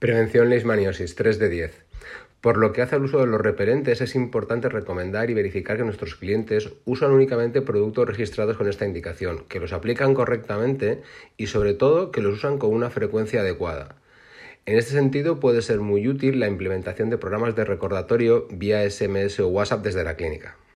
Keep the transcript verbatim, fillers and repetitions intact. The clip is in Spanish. Prevención leishmaniosis, tres de diez. Por lo que hace al uso de los repelentes, es importante recomendar y verificar que nuestros clientes usan únicamente productos registrados con esta indicación, que los aplican correctamente y sobre todo que los usan con una frecuencia adecuada. En este sentido, puede ser muy útil la implementación de programas de recordatorio vía ese eme ese o WhatsApp desde la clínica.